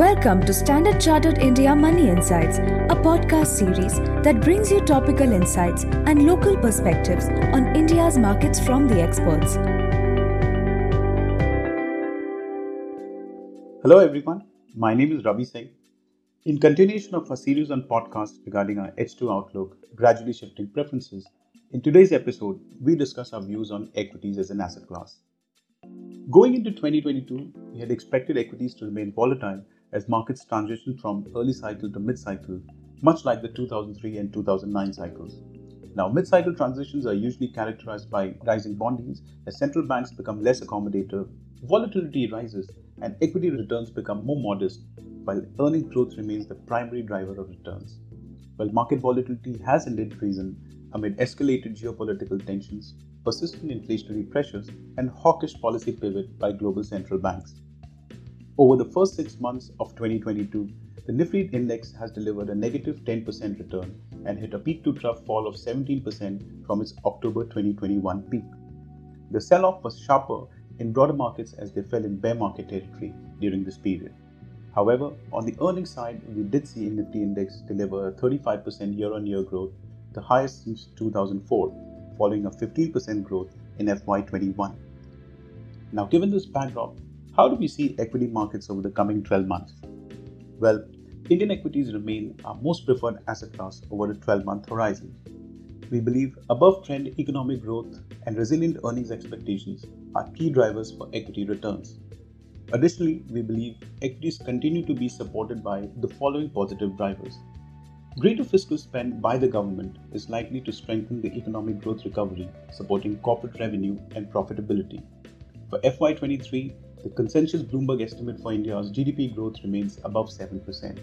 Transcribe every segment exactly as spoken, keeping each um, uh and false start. Welcome to Standard Chartered India Money Insights, a podcast series that brings you topical insights and local perspectives on India's markets from the experts. Hello everyone, my name is Ravi Singh. In continuation of our series on podcasts regarding our H two outlook, gradually shifting preferences, in today's episode, we discuss our views on equities as an asset class. Going into twenty twenty-two, we had expected equities to remain volatile as markets transitioned from early cycle to mid-cycle, much like the two thousand three and two thousand nine cycles. Now, mid-cycle transitions are usually characterized by rising bond yields as central banks become less accommodative, volatility rises, and equity returns become more modest, while earning growth remains the primary driver of returns. While market volatility has indeed risen amid escalated geopolitical tensions, persistent inflationary pressures, and hawkish policy pivot by global central banks. Over the first six months of twenty twenty-two, the Nifty index has delivered a negative ten percent return and hit a peak-to-trough fall of seventeen percent from its October twenty twenty-one peak. The sell-off was sharper in broader markets as they fell in bear market territory during this period. However, on the earnings side, we did see the Nifty index deliver a thirty-five percent year-on-year growth, the highest since two thousand four, following a fifteen percent growth in F Y twenty-one. Now, given this backdrop, how do we see equity markets over the coming twelve months? Well, Indian equities remain our most preferred asset class over a twelve-month horizon. We believe above-trend economic growth and resilient earnings expectations are key drivers for equity returns. Additionally, we believe equities continue to be supported by the following positive drivers. Greater fiscal spend by the government is likely to strengthen the economic growth recovery, supporting corporate revenue and profitability. For F Y twenty-three, the consensus Bloomberg estimate for India's G D P growth remains above seven percent.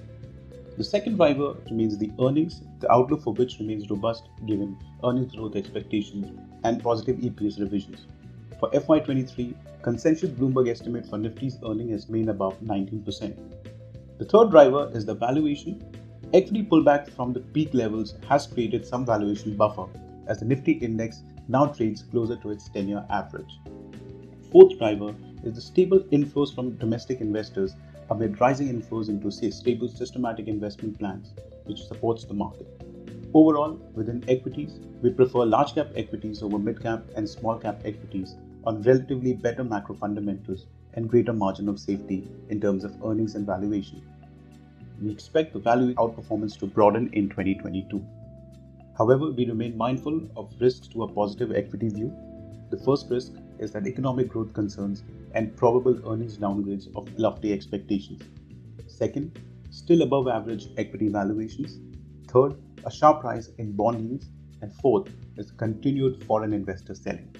The second driver remains the earnings, the outlook for which remains robust given earnings growth expectations and positive E P S revisions. For F Y twenty-three, consensus Bloomberg estimate for Nifty's earnings has remained above nineteen percent. The third driver is the valuation. Equity pullback from the peak levels has created some valuation buffer as the Nifty index now trades closer to its ten-year average. Fourth driver is the stable inflows from domestic investors amid rising inflows into stable systematic investment plans, which supports the market. Overall, within equities, we prefer large-cap equities over mid-cap and small-cap equities on relatively better macro fundamentals and greater margin of safety in terms of earnings and valuation. We expect the value outperformance to broaden in twenty twenty-two. However, we remain mindful of risks to a positive equity view. The first risk is that economic growth concerns and probable earnings downgrades of lofty expectations. Second, still above average equity valuations. Third, a sharp rise in bond yields. And fourth is continued foreign investor selling.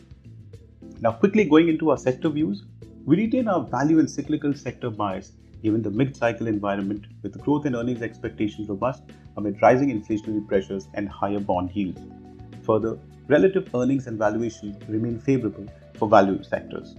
Now, quickly going into our sector views, we retain our value and cyclical sector bias given the mid-cycle environment with growth and earnings expectations robust amid rising inflationary pressures and higher bond yields. Further, relative earnings and valuation remain favorable for value sectors.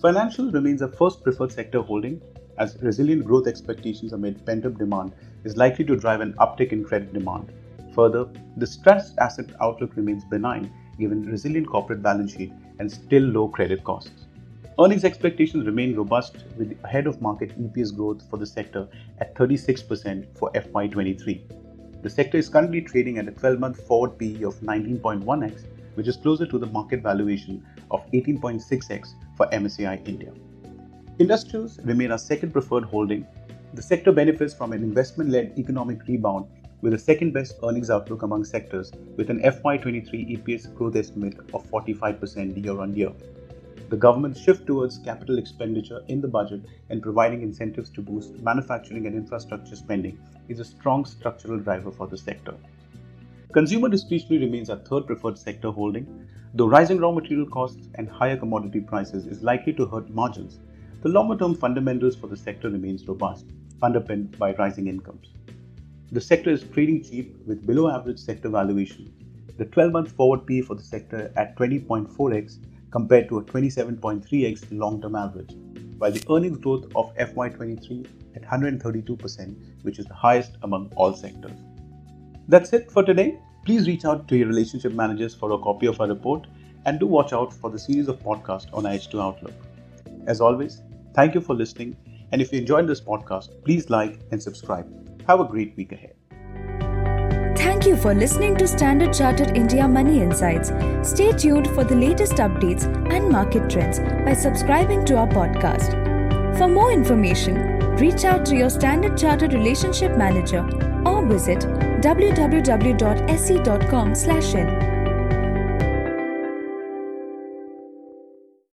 Financial remains a first preferred sector holding as resilient growth expectations amid pent-up demand is likely to drive an uptick in credit demand. Further, the stressed asset outlook remains benign given resilient corporate balance sheet and still low credit costs. Earnings expectations remain robust with ahead-of-market E P S growth for the sector at thirty-six percent for F Y twenty-three. The sector is currently trading at a twelve-month forward P E of nineteen point one x, which is closer to the market valuation of eighteen point six x for M S C I India. Industrials remain our second preferred holding. The sector benefits from an investment-led economic rebound with the second-best earnings outlook among sectors with an F Y twenty-three E P S growth estimate of forty-five percent year-on-year. The government's shift towards capital expenditure in the budget and providing incentives to boost manufacturing and infrastructure spending is a strong structural driver for the sector. Consumer discretionary remains our third preferred sector holding. Though rising raw material costs and higher commodity prices is likely to hurt margins, the longer-term fundamentals for the sector remains robust, underpinned by rising incomes. The sector is trading cheap with below-average sector valuation. The twelve-month forward P E for the sector at twenty point four x compared to a twenty-seven point three x long-term average, while the earnings growth of F Y twenty-three at one hundred thirty-two percent, which is the highest among all sectors. That's it for today. Please reach out to your relationship managers for a copy of our report and do watch out for the series of podcasts on our H two Outlook. As always, thank you for listening And if you enjoyed this podcast, please like and subscribe. Have a great week ahead. Thank you for listening to Standard Chartered India Money Insights. Stay tuned for the latest updates and market trends by subscribing to our podcast. For more information, reach out to your Standard Chartered Relationship Manager or visit w w w dot s e dot com slash in.